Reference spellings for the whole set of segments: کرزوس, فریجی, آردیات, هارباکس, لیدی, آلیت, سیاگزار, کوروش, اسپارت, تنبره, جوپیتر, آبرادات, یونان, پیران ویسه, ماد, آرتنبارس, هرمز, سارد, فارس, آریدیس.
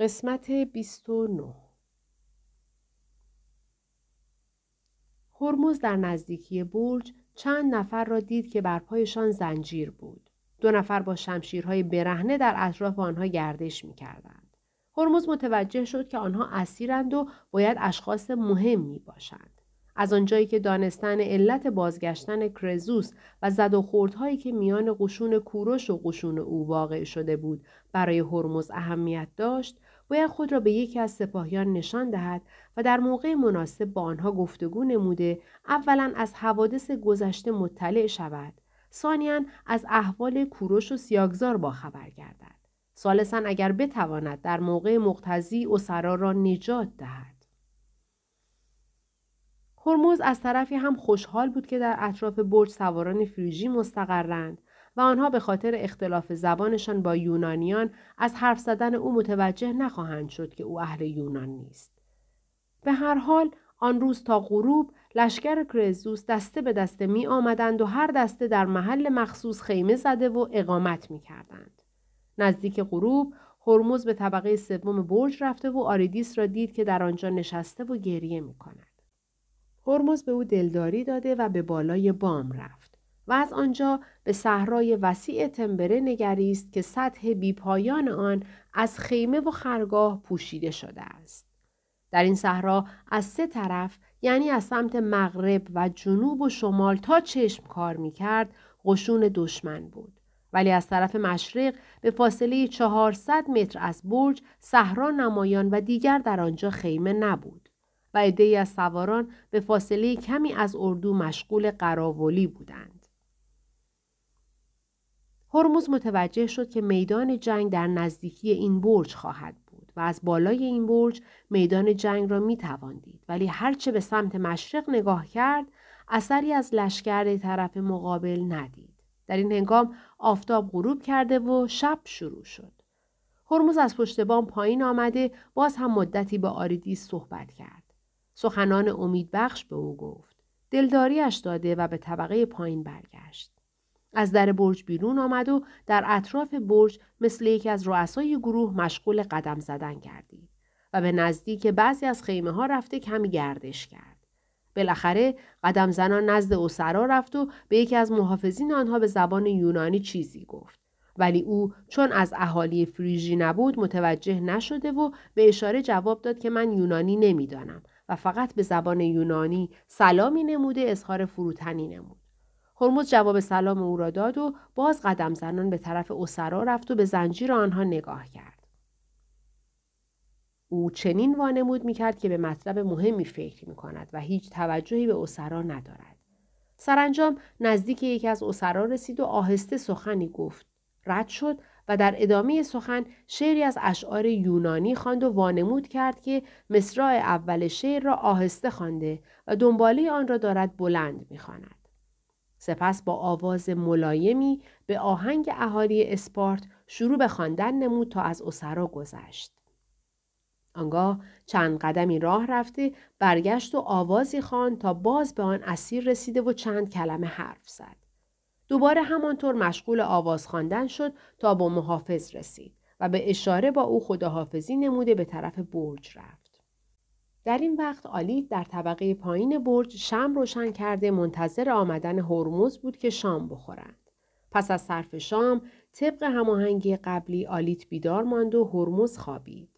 قسمت 29. هرمز در نزدیکی برج چند نفر را دید که بر پایشان زنجیر بود. 2 نفر با شمشیرهای برهنه در اطراف آنها گردش می‌کردند. هرمز متوجه شد که آنها اسیرند و باید اشخاص مهمی باشند. از آنجایی که دانستن علت بازگشتن کرزوس و زد و خوردهایی که میان قشون کوروش و قشون او واقع شده بود برای هرمز اهمیت داشت، باید خود را به یکی از سپاهیان نشان دهد و در موقع مناسب با آنها گفتگو نموده اولاً از حوادث گذشته مطلع شود، ثانیاً از احوال کوروش و سیاگزار باخبر گردد، ثالثاً اگر بتواند در موقع مقتضی اسرا را نجات دهد. هرمز از طرفی هم خوشحال بود که در اطراف برج سواران فریجی مستقرند و آنها به خاطر اختلاف زبانشان با یونانیان از حرف زدن او متوجه نخواهند شد که او اهل یونان نیست. به هر حال آن روز تا غروب لشکر کرزوس دسته به دسته می آمدند و هر دسته در محل مخصوص خیمه زده و اقامت می کردند. نزدیک غروب هرمز به طبقه 3 برج رفته و آریدیس را دید که در آنجا نشسته و گریه می کند. هرمز به او دلداری داده و به بالای بام رفت و از آنجا به صحرای وسیع تنبره نگریست که سطح بیپایان آن از خیمه و خرگاه پوشیده شده است. در این صحرا از 3 طرف، یعنی از سمت مغرب و جنوب و شمال تا چشم کار می‌کرد، قشون دشمن بود. ولی از طرف مشرق به فاصله 400 متر از برج صحرا نمایان و دیگر در آنجا خیمه نبود و عده‌ای از سواران به فاصله کمی از اردو مشغول قراولی بودند. هرمز متوجه شد که میدان جنگ در نزدیکی این برج خواهد بود و از بالای این برج میدان جنگ را میتوان دید، ولی هرچه به سمت مشرق نگاه کرد اثری از لشکر طرف مقابل ندید. در این هنگام آفتاب غروب کرده و شب شروع شد. هرمز از پشت بام پایین آمده باز هم مدتی با آریدیس صحبت کرد. سخنان امید بخش به او گفت، دلداریش داده و به طبقه پایین برگشت. از در برج بیرون آمد و در اطراف برج مثل یکی از رؤسای گروه مشغول قدم زدن گردید و به نزدیک بعضی از خیمه ها رفته کمی گردش کرد. بالاخره قدم زنان نزد اسرا رفت و به یکی از محافظین آنها به زبان یونانی چیزی گفت، ولی او چون از اهالی فریجی نبود متوجه نشده و به اشاره جواب داد که من یونانی نمیدانم و فقط به زبان یونانی سلامی نموده اظهار فروتنی نمود. هرمز جواب سلام او را داد و باز قدم زنان به طرف اسرا رفت و به زنجیر آنها نگاه کرد. او چنین وانمود می‌کرد که به مطلب مهمی فکر می‌کند و هیچ توجهی به اسرا ندارد. سرانجام نزدیک یکی از اسرا رسید و آهسته سخنی گفت، رد شد و در ادامه سخن شعری از اشعار یونانی خواند و وانمود کرد که مصرع اول شعر را آهسته خوانده و دنباله آن را دارد بلند می‌خواند. سپس با آواز ملایمی به آهنگ اهالی اسپارت شروع به خواندن نمود تا از اسرا گذشت. آنگاه چند قدمی راه رفته برگشت و آوازی خواند تا باز به آن اسیر رسیده و چند کلمه حرف زد. دوباره همانطور مشغول آواز خواندن شد تا با محافظ رسید و به اشاره با او خداحافظی نموده به طرف برج رفت. در این وقت آلیت در طبقه پایین برج شمع روشن کرده منتظر آمدن هرمز بود که شام بخورند. پس از صرف شام طبق هماهنگی قبلی آلیت بیدار ماند و هرمز خوابید.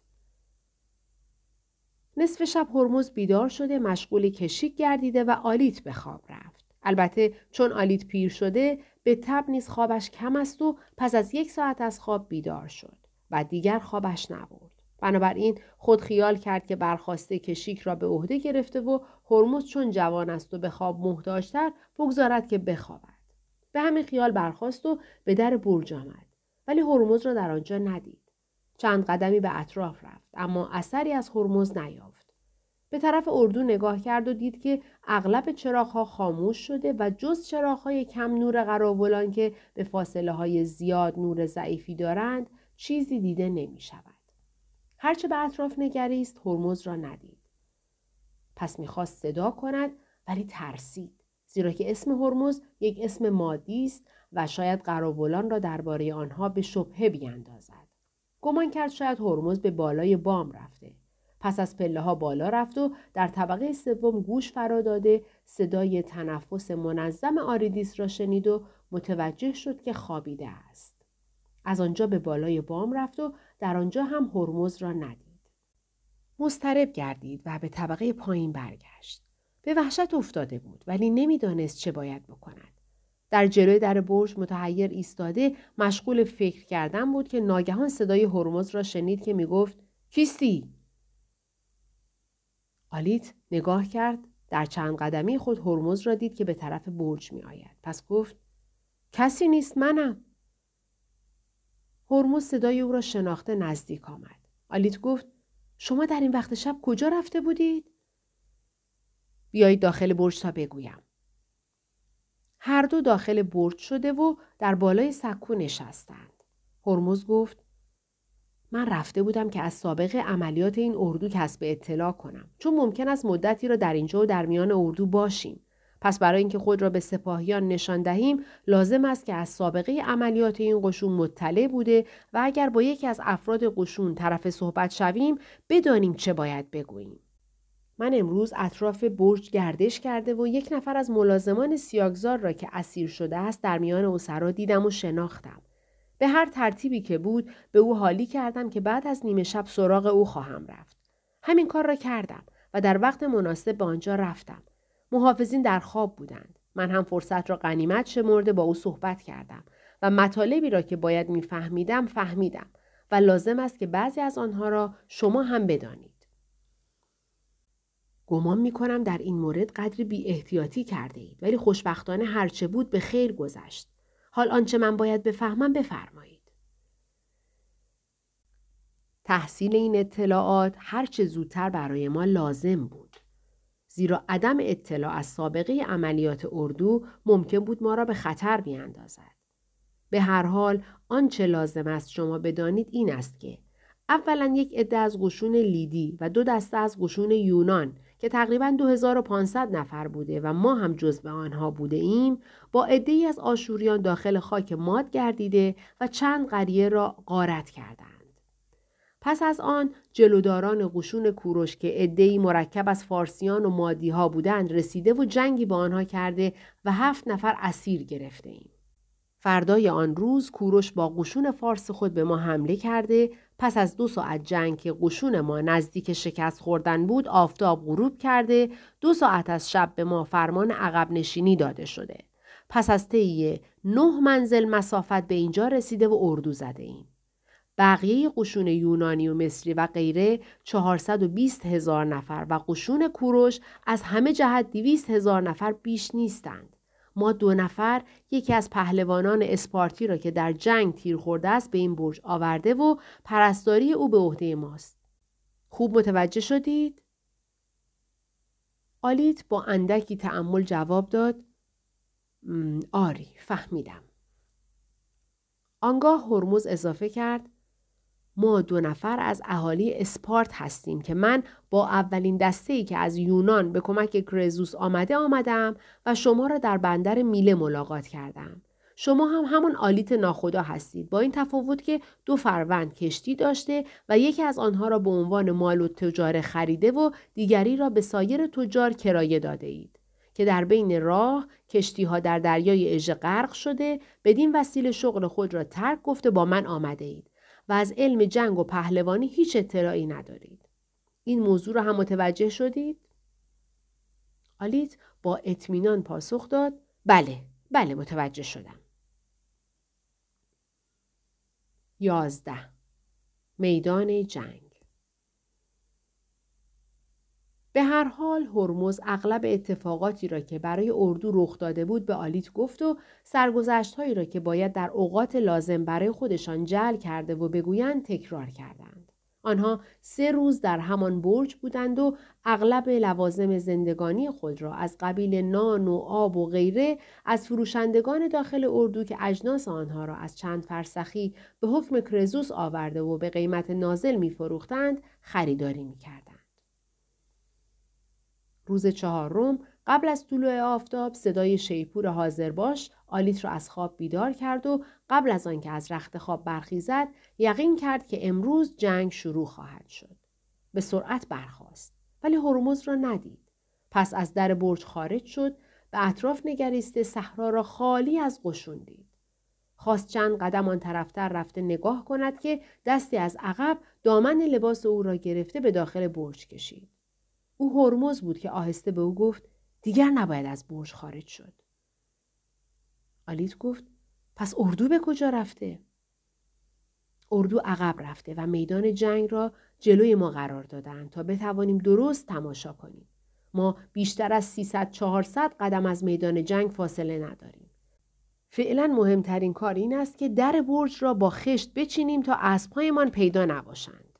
نصف شب هرمز بیدار شده مشغول کشیک گردیده و آلیت به خواب رفت. البته چون آلیت پیر شده به تب نیز خوابش کم است و پس از 1 ساعت از خواب بیدار شد و دیگر خوابش نبرد. بنابراین خود خیال کرد که برخاسته کشیک را به عهده گرفته و هرمز چون جوان است و به خواب محتاج‌تر بگذارد که بخوابد. به همین خیال برخاست و به در برج آمد، ولی هرمز را در آنجا ندید. چند قدمی به اطراف رفت اما اثری از هرمز نیافت. به طرف اردو نگاه کرد و دید که اغلب چراغ‌ها خاموش شده و جز چراغ‌های کم نور قراولان که به فاصله‌های زیاد نور ضعیفی دارند چیزی دیده نمی‌شود. هرچه به اطراف نگریست هرمز را ندید. پس می‌خواست صدا کند ولی ترسید، زیرا که اسم هرمز یک اسم مادی است و شاید قراولان را درباره آنها به شبهه بیاندازد. گمان کرد شاید هرمز به بالای بام رفته. پس از پله ها بالا رفت و در طبقه سوم گوش فرا داده صدای تنفس منظم آریدیس را شنید و متوجه شد که خوابیده است. از آنجا به بالای بام رفت و در آنجا هم هرمز را ندید. مضطرب گردید و به طبقه پایین برگشت. به وحشت افتاده بود ولی نمیدانست چه باید بکند. در جلوی در برج متحیر ایستاده مشغول فکر کردن بود که ناگهان صدای هرمز را شنید که میگفت کیستی؟ آلیت نگاه کرد. در چند قدمی خود هرمز را دید که به طرف برج می آید. پس گفت کسی نیست، منم. هرمز صدای او را شناخته نزدیک آمد. آلیت گفت شما در این وقت شب کجا رفته بودید؟ بیایید داخل برج تا بگویم. هر دو داخل برج شده و در بالای سکو نشستند. هرمز گفت من رفته بودم که از سابقه عملیات این اردو کسب اطلاع کنم، چون ممکن است مدتی را در اینجا و در میان اردو باشیم. پس برای اینکه خود را به سپاهیان نشان دهیم لازم است که از سابقه عملیات این قشون مطلع بوده و اگر با یکی از افراد قشون طرف صحبت شویم بدانیم چه باید بگوییم. من امروز اطراف برج گردش کرده و یک نفر از ملازمان سیاگزار را که اسیر شده است در میان اسرا دیدم و شناختم. به هر ترتیبی که بود به او حالی کردم که بعد از نیمه شب سراغ او خواهم رفت. همین کار را کردم و در وقت مناسب به آنجا رفتم. محافظین در خواب بودند. من هم فرصت را غنیمت شمرده با او صحبت کردم و مطالبی را که باید میفهمیدم فهمیدم و لازم است که بعضی از آنها را شما هم بدانید. گمان می‌کنم در این مورد قدری بی‌احتیاطی کرده اید ولی خوشبختانه هرچه بود به خیر گذشت. حال آنچه من باید بفهمم بفرمایید. تحصیل این اطلاعات هرچه زودتر برای ما لازم بود. زیرا عدم اطلاع از سابقه عملیات اردو ممکن بود ما را به خطر بیاندازد. به هر حال آنچه لازم است شما بدانید این است که اولا یک عده از قشون لیدی و دو دسته از قشون یونان که تقریباً 2500 نفر بوده و ما هم جزو آنها بوده ایم با عده‌ای از آشوریان داخل خاک ماد گردیده و چند قریه را غارت کردند. پس از آن جلوداران قشون کوروش که عده‌ای مرکب از فارسیان و مادی‌ها بودند رسیده و جنگی با آنها کرده و 7 نفر اسیر گرفته ایم. فردای آن روز کوروش با قشون فارس خود به ما حمله کرده. پس از 2 ساعت جنگ که قشون ما نزدیک شکست خوردن بود آفتاب غروب کرده. 2 ساعت از شب به ما فرمان عقب نشینی داده شده. پس از طی 9 منزل مسافت به اینجا رسیده و اردو زده ایم. بقیه قشون یونانی و مصری و غیره 420,000 نفر و قشون کوروش از همه جهت 200,000 نفر بیش نیستند. ما 2 نفر یکی از پهلوانان اسپارتی را که در جنگ تیر خورده است به این برج آورده و پرستاری او به عهده ماست. خوب متوجه شدید؟ آلیت با اندکی تأمل جواب داد آری فهمیدم. آنگاه هرمز اضافه کرد ما 2 نفر از اهالی اسپارت هستیم که من با اولین دسته‌ای که از یونان به کمک کرزوس آمدم و شما را در بندر میله ملاقات کردم. شما هم همون آلیت ناخدا هستید با این تفاوت که 2 فروند کشتی داشته و یکی از آنها را به عنوان مال و تجاره خریده و دیگری را به سایر تجار کرایه داده اید که در بین راه کشتی‌ها در دریای اژه غرق شده بدین وسیله شغل خود را ترک گفته با من آمده اید. و از علم جنگ و پهلوانی هیچ اطلاعی ندارید. این موضوع را هم متوجه شدید؟ آلیت با اطمینان پاسخ داد بله متوجه شدم. 11 میدان جنگ. به هر حال هرمز اغلب اتفاقاتی را که برای اردو رخ داده بود به آلیت گفت و سرگذشت‌هایی را که باید در اوقات لازم برای خودشان جعل کرده و بگویند تکرار کردند. آنها 3 روز در همان برج بودند و اغلب لوازم زندگانی خود را از قبیل نان و آب و غیره از فروشندگان داخل اردو که اجناس آنها را از چند فرسخی به حکم کرزوس آورده و به قیمت نازل می‌فروختند خریداری می‌کردند. روز 4م قبل از طلوع آفتاب صدای شیپور حاضر باش آلیت را از خواب بیدار کرد و قبل از آنکه از رخت خواب برخیزد یقین کرد که امروز جنگ شروع خواهد شد. به سرعت برخاست ولی هرمز را ندید. پس از در برج خارج شد، به اطراف نگریسته صحرا را خالی از قشون دید. خواست چند قدم آن طرفتر رفته نگاه کند که دستی از عقب دامن لباس او را گرفته به داخل برج کشید. او هرمز بود که آهسته به او گفت دیگر نباید از برج خارج شد. آلیت گفت پس اردو به کجا رفته؟ اردو عقب رفته و میدان جنگ را جلوی ما قرار دادند تا بتوانیم درست تماشا کنیم. ما بیشتر از 300-400 قدم از میدان جنگ فاصله نداریم. فعلا مهمترین کار این است که در برج را با خشت بچینیم تا اسب‌هایمان پیدا نباشند.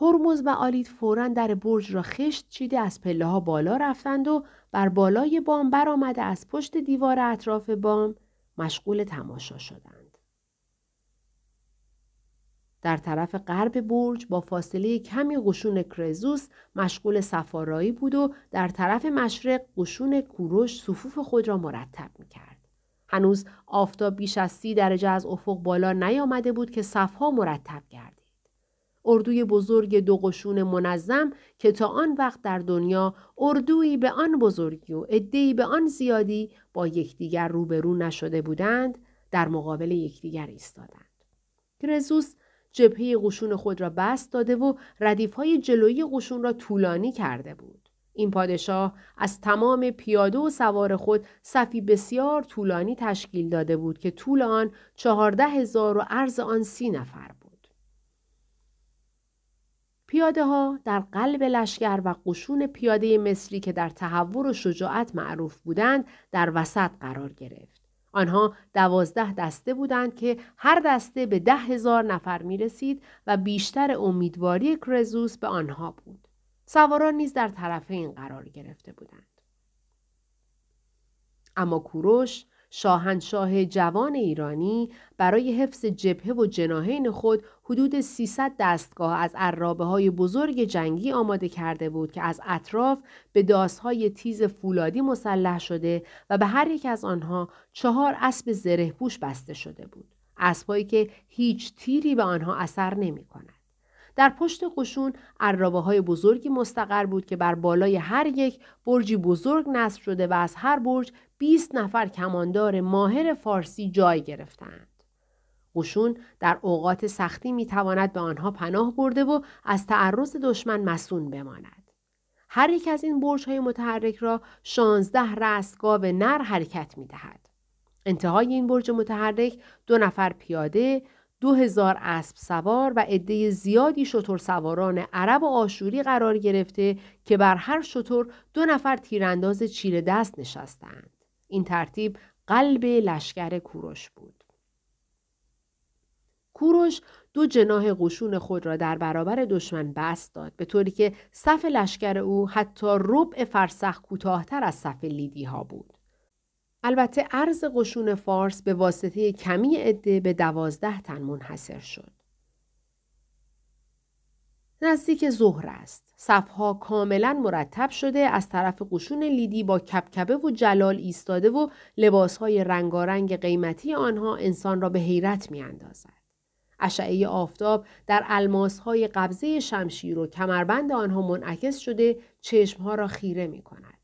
هرمز و آلیت فوراً در برج را خشت چیده از پله‌ها بالا رفتند و بر بالای بام برآمده از پشت دیوار اطراف بام مشغول تماشا شدند. در طرف غرب برج با فاصله کمی قشون کرزوس مشغول صفارایی بود و در طرف مشرق قشون کوروش صفوف خود را مرتب می‌کرد. هنوز آفتاب بیش از 30 درجه از افق بالا نیامده بود که صف‌ها مرتب گردید. اردوی بزرگ دو قشون منظم که تا آن وقت در دنیا اردویی به آن بزرگی و عده‌ای به آن زیادی با یکدیگر روبرو نشده بودند، در مقابل یکدیگر ایستادند. کرزوس جبهه قشون خود را بست داده و ردیف‌های جلویی قشون را طولانی کرده بود. این پادشاه از تمام پیاده و سوار خود صفی بسیار طولانی تشکیل داده بود که طول آن 14,000 و عرض آن 30 نفر بود. پیاده‌ها در قلب لشکر و قشون پیاده مصری که در تهور و شجاعت معروف بودند در وسط قرار گرفت. آنها 12 دسته بودند که هر دسته به 10,000 نفر می رسید و بیشتر امیدواری کرزوس به آنها بود. سواران نیز در طرفین قرار گرفته بودند. اما کوروش، شاهنشاه جوان ایرانی، برای حفظ جبهه و جناحین خود حدود 300 دستگاه از عرابه های بزرگ جنگی آماده کرده بود که از اطراف به داسهای تیز فولادی مسلح شده و به هر یک از آنها 4 اسب زره‌پوش بسته شده بود. اسبهایی که هیچ تیری به آنها اثر نمی کند. در پشت قشون عرابه‌های بزرگی مستقر بود که بر بالای هر یک برجی بزرگ نصب شده و از هر برج 20 نفر کماندار ماهر فارسی جای گرفتند. قشون در اوقات سختی میتواند به آنها پناه برده و از تعرض دشمن مصون بماند. هر یک از این برج‌های متحرک را 16 رأس گاو نر حرکت می‌دهد. انتهای این برج متحرک 2 نفر پیاده، 2,000 اسب سوار و عده زیادی شتر سواران عرب و آشوری قرار گرفته که بر هر شتر 2 نفر تیرانداز چیره دست نشستند. این ترتیب قلب لشکر کوروش بود. کوروش 2 جناح قشون خود را در برابر دشمن بست داد، به طوری که صف لشکر او حتی ربع فرسخ کوتاه‌تر از صف لیدی ها بود. البته عرض قشون فارس به واسطه کمی عده به 12 تن منحصر شد. نزدیک ظهر است. صفها کاملا مرتب شده از طرف قشون لیدی با کبکبه و جلال ایستاده و لباسهای رنگارنگ قیمتی آنها انسان را به حیرت می‌اندازد. اشعه آفتاب در الماسهای قبضه شمشیر و کمربند آنها منعکس شده چشمها را خیره می‌کند.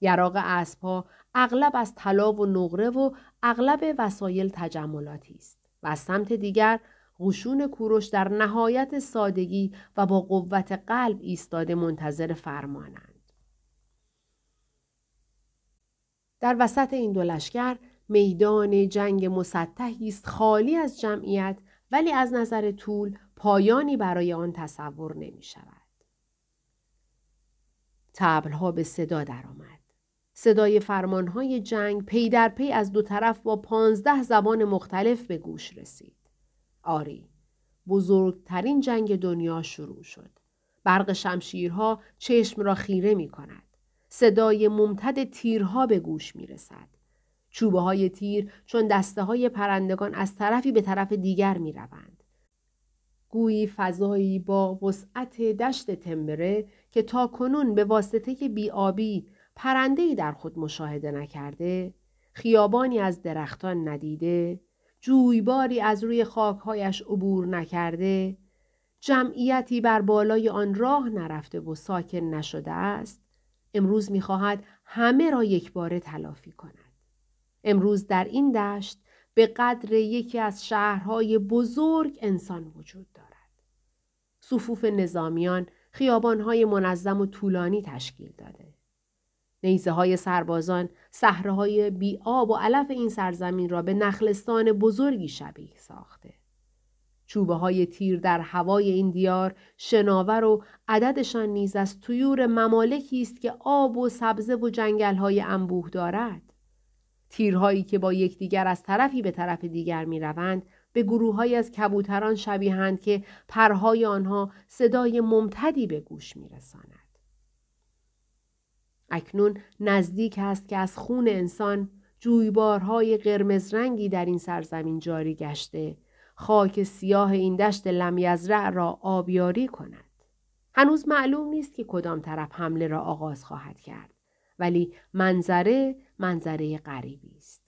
یراق اسب‌ها اغلب از طلا و نقره و اغلب وسایل تجملاتی است و از سمت دیگر قشون کوروش در نهایت سادگی و با قوت قلب ایستاده منتظر فرمانند. در وسط این دو لشکر میدان جنگ مسطحی است خالی از جمعیت، ولی از نظر طول پایانی برای آن تصور نمی شود. طبل‌ها به صدا درآمد. صدای فرمانهای جنگ پی در پی از دو طرف با 15 زبان مختلف به گوش رسید. آری، بزرگترین جنگ دنیا شروع شد. برق شمشیرها چشم را خیره می کند. صدای ممتد تیرها به گوش می رسد. چوبه های تیر چون دسته های پرندگان از طرفی به طرف دیگر می روند. گویی فضایی با وسعت دشت تنبره که تاکنون به واسطه بی‌آبی پرنده‌ای در خود مشاهده نکرده، خیابانی از درختان ندیده، جویباری از روی خاکهایش عبور نکرده، جمعیتی بر بالای آن راه نرفته و ساکن نشده است، امروز می‌خواهد همه را یکباره تلافی کند. امروز در این دشت به قدر یکی از شهرهای بزرگ انسان وجود دارد. صفوف نظامیان خیابان‌های منظم و طولانی تشکیل داده. نیزه‌های سربازان صحراهای بی‌آب و علف این سرزمین را به نخلستان بزرگی شبیه ساخته. چوبه‌های تیر در هوای این دیار شناور و عددشان نیز از طیور ممالکی است که آب و سبزه و جنگل‌های انبوه دارد. تیرهایی که با یکدیگر از طرفی به طرف دیگر می‌روند به گروه‌هایی از کبوتران شبیه‌اند که پرهای آنها صدای ممتدی به گوش می‌رساند. اکنون نزدیک است که از خون انسان جویبارهای قرمز رنگی در این سرزمین جاری گشته، خاک سیاه این دشت لمیزرع را آبیاری کند. هنوز معلوم نیست که کدام طرف حمله را آغاز خواهد کرد، ولی منظره غریبی است.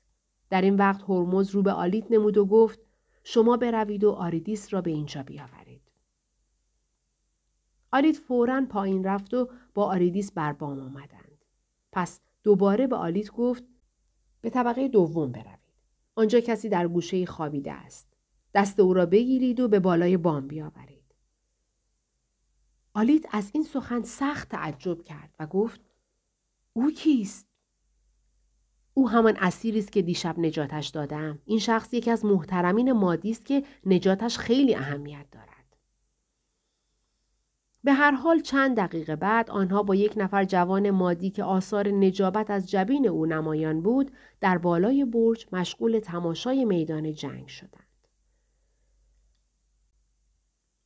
در این وقت هرمز رو به آلیت نمود و گفت: شما بروید و آریدیس را به اینجا بیاورید. آلیت فوراً پایین رفت و با آریدیس بر بام آمدند. پس دوباره به آلیت گفت: به طبقه دوم بروید. آنجا کسی در گوشه خوابیده است. دست او را بگیرید و به بالای بام بیاورید. آلیت از این سخن سخت تعجب کرد و گفت: او کیست؟ او همان اسیری است که دیشب نجاتش دادم. این شخص یکی از محترمین مادی است که نجاتش خیلی اهمیت دارد. به هر حال چند دقیقه بعد آنها با یک نفر جوان مادی که آثار نجابت از جبین او نمایان بود در بالای برج مشغول تماشای میدان جنگ شدند.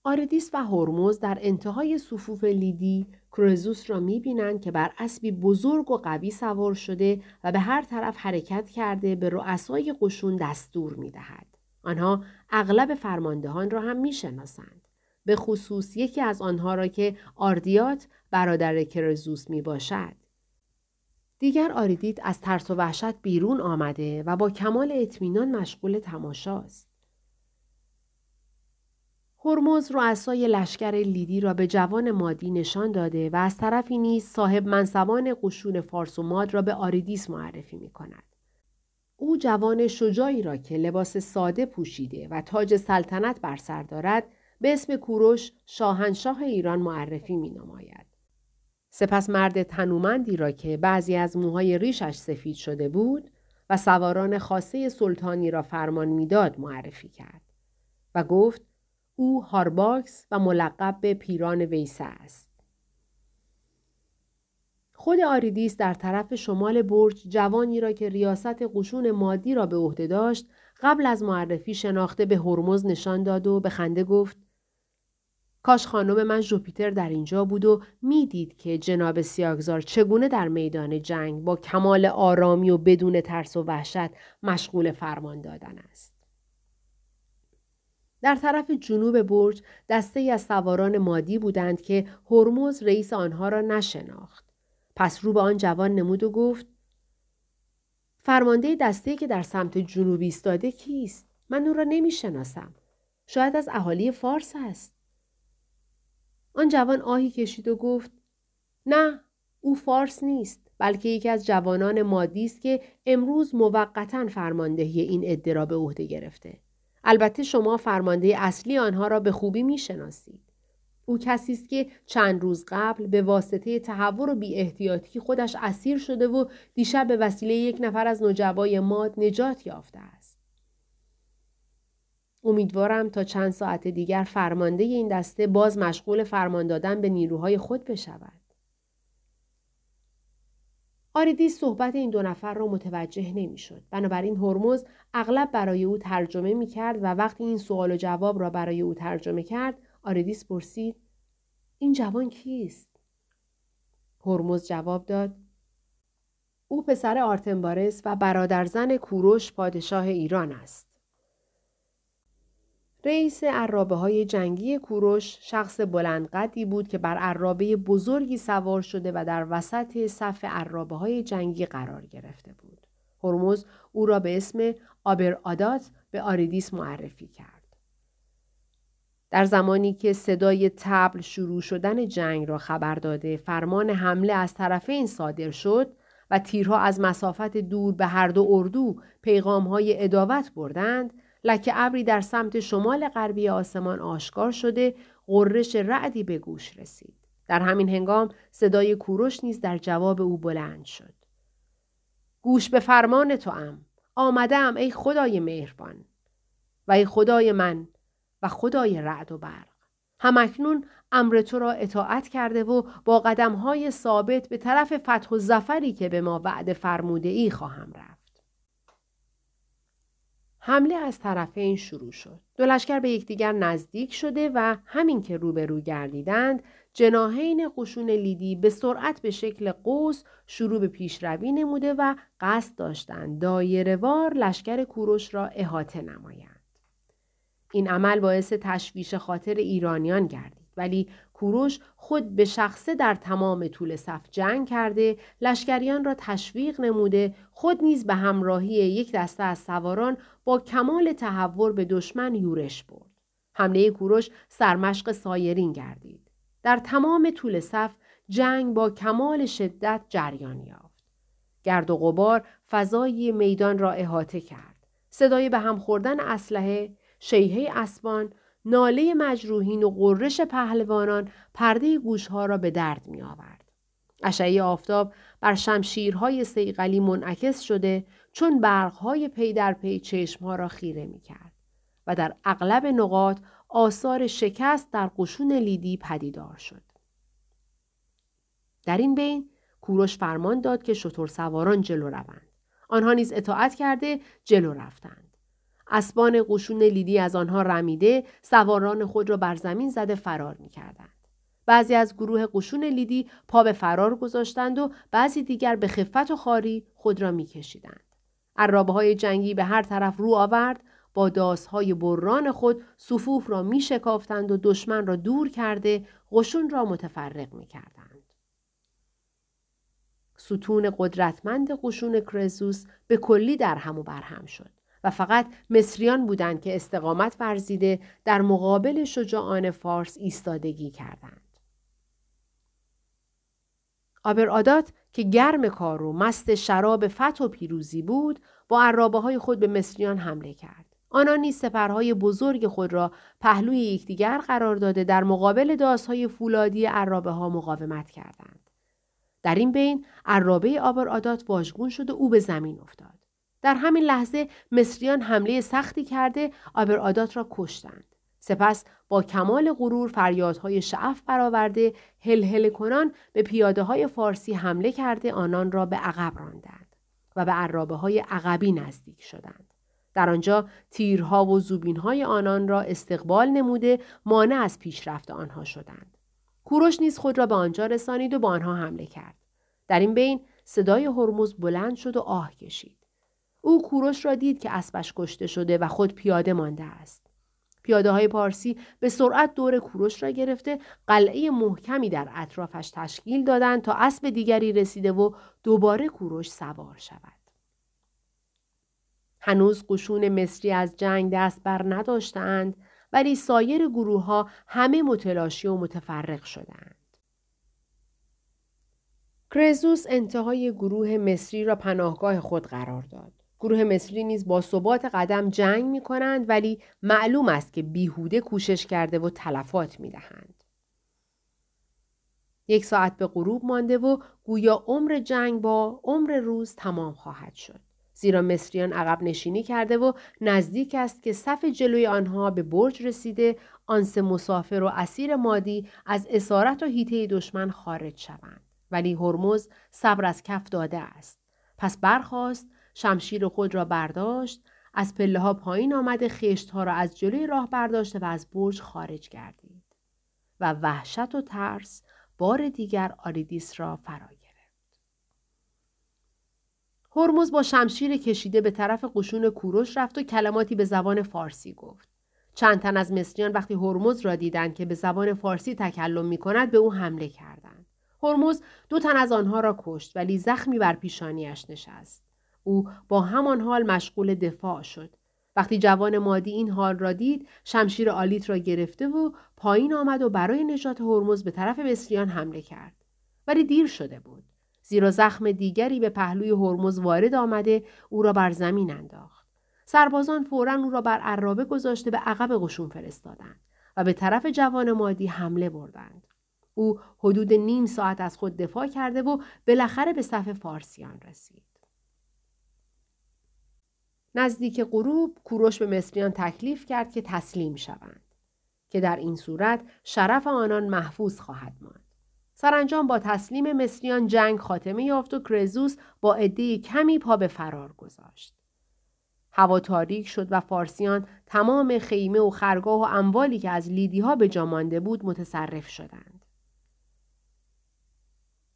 آریدیس و هرمز در انتهای صفوف لیدی کرزوس را می‌بینند که بر اسبی بزرگ و قوی سوار شده و به هر طرف حرکت کرده به رؤسای قشون دستور می‌دهد. آنها اغلب فرماندهان را هم می‌شناسند، به خصوص یکی از آنها را که آردیات برادر کرزوس می‌باشد. دیگر آریدیت از ترس و وحشت بیرون آمده و با کمال اطمینان مشغول تماشاست. هرمز رؤسای لشکر لیدی را به جوان مادی نشان داده و از طرفی نیز صاحب منصبان قشون فارس و ماد را به آریدیس معرفی می کند. او جوان شجاعی را که لباس ساده پوشیده و تاج سلطنت بر سر دارد به اسم کوروش شاهنشاه ایران معرفی می نماید. سپس مرد تنومندی را که بعضی از موهای ریشش سفید شده بود و سواران خاصه سلطانی را فرمان می داد معرفی کرد و گفت: او هارباکس و ملقب به پیران ویسه است. خود آریدیس در طرف شمال برج جوانی را که ریاست قشون مادی را به عهده داشت قبل از معرفی شناخته به هرمز نشان داد و به خنده گفت: کاش خانم من جوپیتر در اینجا بود و میدید که جناب سیاگزار چگونه در میدان جنگ با کمال آرامی و بدون ترس و وحشت مشغول فرمان دادن است. در طرف جنوب برج دسته‌ای از سواران مادی بودند که هرمز رئیس آنها را نشناخت. پس رو به آن جوان نمود و گفت: فرمانده دسته‌ای که در سمت جنوبی ایستاده کیست؟ من او را نمی‌شناسم. شاید از اهالی فارس است. آن جوان آهی کشید و گفت: نه، او فارس نیست، بلکه یکی از جوانان مادی است که امروز موقتاً فرماندهی این عده را به عهده گرفته. البته شما فرمانده اصلی آنها را به خوبی می‌شناسید. او کسی است که چند روز قبل به واسطه تهور و بی‌احتیاطی خودش اسیر شده و دیشب به وسیله یک نفر از نجوای ماد نجات یافته است. امیدوارم تا چند ساعت دیگر فرمانده این دسته باز مشغول فرمان دادن به نیروهای خود بشود. آریدیس صحبت این دو نفر را متوجه نمی‌شد. بنابراین هرمز اغلب برای او ترجمه می‌کرد و وقتی این سوال و جواب را برای او ترجمه کرد، آریدیس پرسید: این جوان کیست؟ هرمز جواب داد: او پسر آرتنبارس و برادرزن کوروش پادشاه ایران است. رئیس عرابه‌های جنگی کوروش شخص بلندقدی بود که بر عرابه بزرگی سوار شده و در وسط صف عرابه‌های جنگی قرار گرفته بود. هرمز او را به اسم آبرادات به آریدیس معرفی کرد. در زمانی که صدای طبل شروع شدن جنگ را خبر داده، فرمان حمله از طرفین صادر شد و تیرها از مسافت دور به هر دو اردو پیغام‌های عداوت بردند. لکه ابری در سمت شمال غربی آسمان آشکار شده، غرش رعدی به گوش رسید. در همین هنگام صدای کوروش نیز در جواب او بلند شد. گوش به فرمان توام، آمدم ای خدای مهربان و ای خدای من و خدای رعد و برق. همکنون امر تو را اطاعت کرده و با قدم‌های ثابت به طرف فتح و ظفری که به ما وعده فرموده ای خواهم رفت. حمله از طرفین شروع شد. دو لشکر به یکدیگر نزدیک شده و همین که روبرو گردیدند، جناحین قشون لیدی به سرعت به شکل قوس شروع به پیشروی نموده و قصد داشتند دایره‌وار لشکر کوروش را احاطه نمایند. این عمل باعث تشویش خاطر ایرانیان گردید، ولی کوروش خود به شخصه در تمام طول صف جنگ کرده، لشکریان را تشویق نموده، خود نیز به همراهی یک دسته از سواران با کمال تهور به دشمن یورش برد. حمله کوروش سرمشق سایرین گردید. در تمام طول صف جنگ با کمال شدت جریان یافت. گرد و غبار فضای میدان را احاطه کرد. صدای به هم خوردن اسلحه، شیهه اسبان، ناله مجروحین و غرش پهلوانان پرده گوشها را به درد می آورد. اشعه آفتاب بر شمشیرهای صیقلی منعکس شده، چون برقهای پی در پی چشمها را خیره می کرد و در اغلب نقاط آثار شکست در قشون لیدی پدیدار شد. در این بین کوروش فرمان داد که شتر سواران جلو روند. آنها نیز اطاعت کرده جلو رفتند. اسبان قشون لیدی از آنها رمیده، سواران خود را بر زمین زده فرار می‌کردند. بعضی از گروه قشون لیدی پا به فرار گذاشتند و بعضی دیگر به خفت و خاری خود را می‌کشیدند. عرابه‌های جنگی به هر طرف رو آورد، با داس‌های بران خود صفوف را می‌شکافتند و دشمن را دور کرده، قشون را متفرق می‌کردند. ستون قدرتمند قشون کرزوس به کلی در هم و بر هم شد و فقط مصریان بودند که استقامت ورزیده در مقابل شجاعان فارس ایستادگی کردند. آبرادات که گرم کار و مست شراب فتح و پیروزی بود، با عرابه‌های خود به مصریان حمله کرد. آنها نیز سپرهای بزرگ خود را پهلوی یکدیگر قرار داده در مقابل داس‌های فولادی عرابه‌ها مقاومت کردند. در این بین عرابه آبرادات واژگون شد و او به زمین افتاد. در همین لحظه مصریان حمله سختی کرده، آبرادات را کشتند. سپس با کمال غرور فریادهای شعف برآورده، هلهله کنان به پیاده‌های فارسی حمله کرده، آنان را به عقب راندند و به عرابه‌های عقبی نزدیک شدند. در آنجا تیرها و زوبینهای آنان را استقبال نموده، مانع از پیشرفت آنها شدند. کوروش نیز خود را به آنجا رسانید و با آنها حمله کرد. در این بین صدای هرمز بلند شد و آه کشید. او کوروش را دید که اسبش کشته شده و خود پیاده مانده است. پیاده‌های پارسی به سرعت دور کوروش را گرفته، قلعه محکمی در اطرافش تشکیل دادند تا اسب دیگری رسیده و دوباره کوروش سوار شود. هنوز قشون مصری از جنگ دست بر نداشتند، ولی سایر گروه‌ها همه متلاشی و متفرق شدند. کرزوس انتهای گروه مصری را پناهگاه خود قرار داد. گروه مصری نیز با ثبات قدم جنگ می کنند، ولی معلوم است که بیهوده کوشش کرده و تلفات می دهند. 1 ساعت به غروب مانده و گویا عمر جنگ با عمر روز تمام خواهد شد. زیرا مصریان عقب نشینی کرده و نزدیک است که صف جلوی آنها به برج رسیده، آن سه مسافر و اسیر مادی از اسارت و هیته دشمن خارج شوند. ولی هرمز صبر از کف داده است. پس برخاست، شمشیر خود را برداشت، از پله ها پایین آمده، خشت ها را از جلوی راه برداشته و از برج خارج گردید و وحشت و ترس بار دیگر آریدیس را فرا گرفت. هرمز با شمشیر کشیده به طرف قشون کوروش رفت و کلماتی به زبان فارسی گفت. چند تن از مصریان وقتی هرمز را دیدند که به زبان فارسی تکلم می‌کند به او حمله کردند. هرمز دو تن از آنها را کشت ولی زخمی بر پیشانیش نشست. او با همان حال مشغول دفاع شد. وقتی جوان مادی این حال را دید، شمشیر آلیت را گرفته و پایین آمد و برای نجات هرمز به طرف مصریان حمله کرد. ولی دیر شده بود. زیرا زخم دیگری به پهلوی هرمز وارد آمده او را بر زمین انداخت. سربازان فوراً او را بر عرابه گذاشته به عقب قشون فرستادند و به طرف جوان مادی حمله بردند. او حدود نیم ساعت از خود دفاع کرده و بالاخره به صف فارسیان رسید. نزدیک غروب کوروش به مصریان تکلیف کرد که تسلیم شوند که در این صورت شرف آنان محفوظ خواهد ماند. سرانجام با تسلیم مصریان جنگ خاتمه یافت و کرزوس با عده کمی پا به فرار گذاشت. هوا تاریک شد و فارسیان تمام خیمه و خرگاه و اموالی که از لیدی‌ها به جا مانده بود متصرف شدند.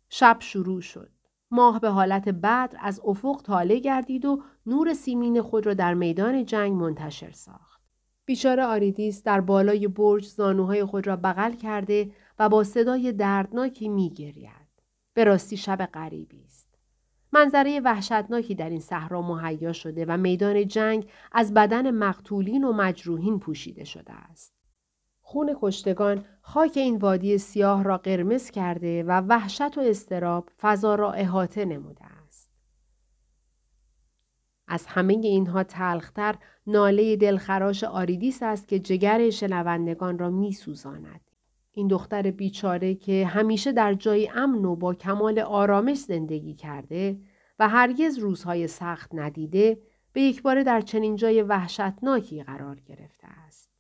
شب شروع شد. ماه به حالت بدر از افق طالع گردید و نور سیمین خود را در میدان جنگ منتشر ساخت. بیچاره آریدیس در بالای برج زانوهای خود را بغل کرده و با صدای دردناکی می‌گرید. به راستی شب غریبی است. منظره وحشتناکی در این صحرا مهیا شده و میدان جنگ از بدن مقتولین و مجروحین پوشیده شده است. خون کشتگان خاک این وادی سیاه را قرمز کرده و وحشت و اضطراب فضا را احاطه نموده است. از همه اینها تلختر ناله دلخراش آریدیس است که جگر شنوندگان را می‌سوزاند. این دختر بیچاره که همیشه در جای امن و با کمال آرامش زندگی کرده و هرگز روزهای سخت ندیده به یکباره در چنین جای وحشتناکی قرار گرفته است.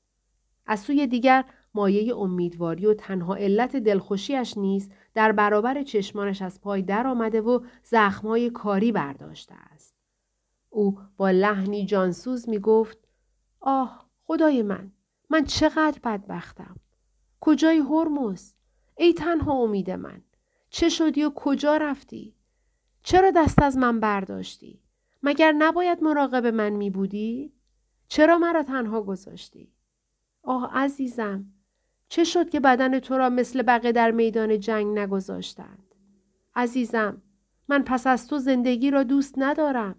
از سوی دیگر مایه امیدواری و تنها علت دلخوشیش نیز در برابر چشمانش از پای در آمده و زخمهای کاری برداشته است. او با لحنی جانسوز می گفت: آه خدای من چقدر بدبختم. کجای هرمز؟ ای تنها امید من، چه شدی و کجا رفتی؟ چرا دست از من برداشتی؟ مگر نباید مراقب من می بودی؟ چرا مرا تنها گذاشتی؟ آه عزیزم، چه شد که بدن تو را مثل بقیه در میدان جنگ نگذاشتند؟ عزیزم، من پس از تو زندگی را دوست ندارم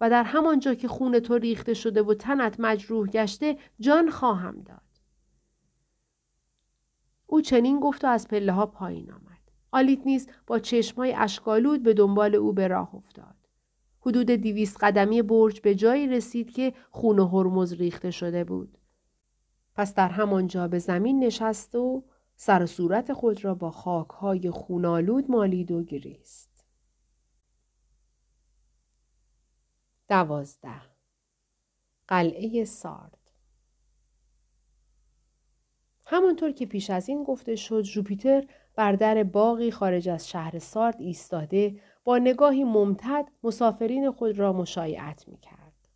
و در همانجا که خون تو ریخته شده و تنت مجروح گشته جان خواهم داد. او چنین گفت و از پله ها پایین آمد. آلیت نیز با چشمای اشک‌آلود به دنبال او به راه افتاد. حدود 200 قدمی برج به جایی رسید که خون هرمز ریخته شده بود. پس در همانجا به زمین نشست و سر و صورت خود را با خاک‌های خون‌آلود مالید و گریست. 12. قلعه سارد. همانطور که پیش از این گفته شد، جوپیتر بر در باغی خارج از شهر سارد ایستاده با نگاهی ممتد مسافرین خود را مشایعت می‌کرد.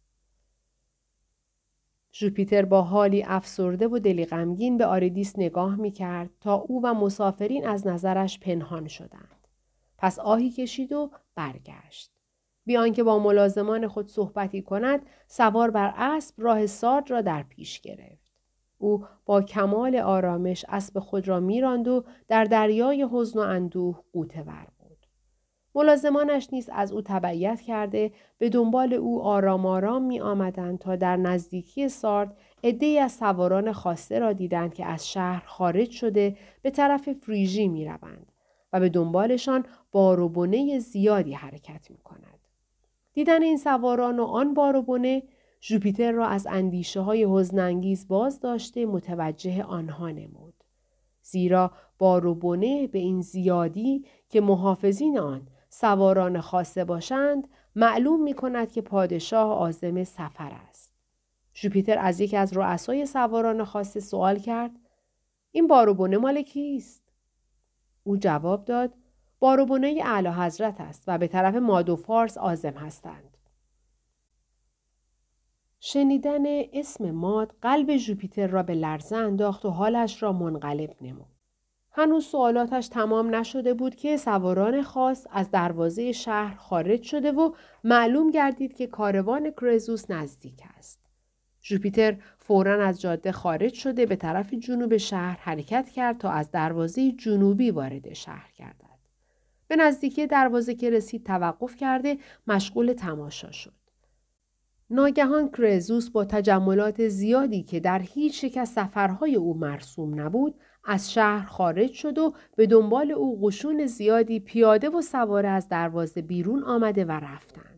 جوپیتر با حالی افسرده و دلی غمگین به آریدیس نگاه می‌کرد تا او و مسافرین از نظرش پنهان شدند. پس آهی کشید و برگشت. بی آنکه با ملازمان خود صحبتی کند، سوار بر اسب راه سارد را در پیش گرفت. او با کمال آرامش اسب خود را می‌راند و در دریای حزن و اندوه غوطه ور بود. ملازمانش نیز از او تبعیت کرده به دنبال او آرام آرام می‌آمدند تا در نزدیکی سارد عده‌ای از سواران خاصه را دیدند که از شهر خارج شده به طرف فریجی می‌روند و به دنبالشان بار و بنه زیادی حرکت می‌کند. دیدن این سواران و آن بار و بنه جوپیتر را از اندیشه‌های حزن‌انگیز باز داشته متوجه آنها نمود. زیرا بار و بنه به این زیادی که محافظین آن سواران خاصه باشند معلوم می‌کند که پادشاه عازم سفر است. جوپیتر از یکی از رؤسای سواران خاصه سوال کرد: این بار و بنه مال کیست؟ او جواب داد: بار و بنه اعلی حضرت است و به طرف ماد و فارس عازم هستند. شنیدن اسم ماد قلب جوپیتر را به لرزه انداخت و حالش را منقلب نمود. هنوز سوالاتش تمام نشده بود که سواران خاص از دروازه شهر خارج شده و معلوم گردید که کاروان کرزوس نزدیک است. جوپیتر فوراً از جاده خارج شده به طرف جنوب شهر حرکت کرد تا از دروازه جنوبی وارد شهر گردد. به نزدیکی دروازه که رسید توقف کرده مشغول تماشا شد. ناگهان کرزوس با تجملات زیادی که در هیچ یک از سفرهای او مرسوم نبود از شهر خارج شد و به دنبال او قشون زیادی پیاده و سواره از دروازه بیرون آمده و رفتند.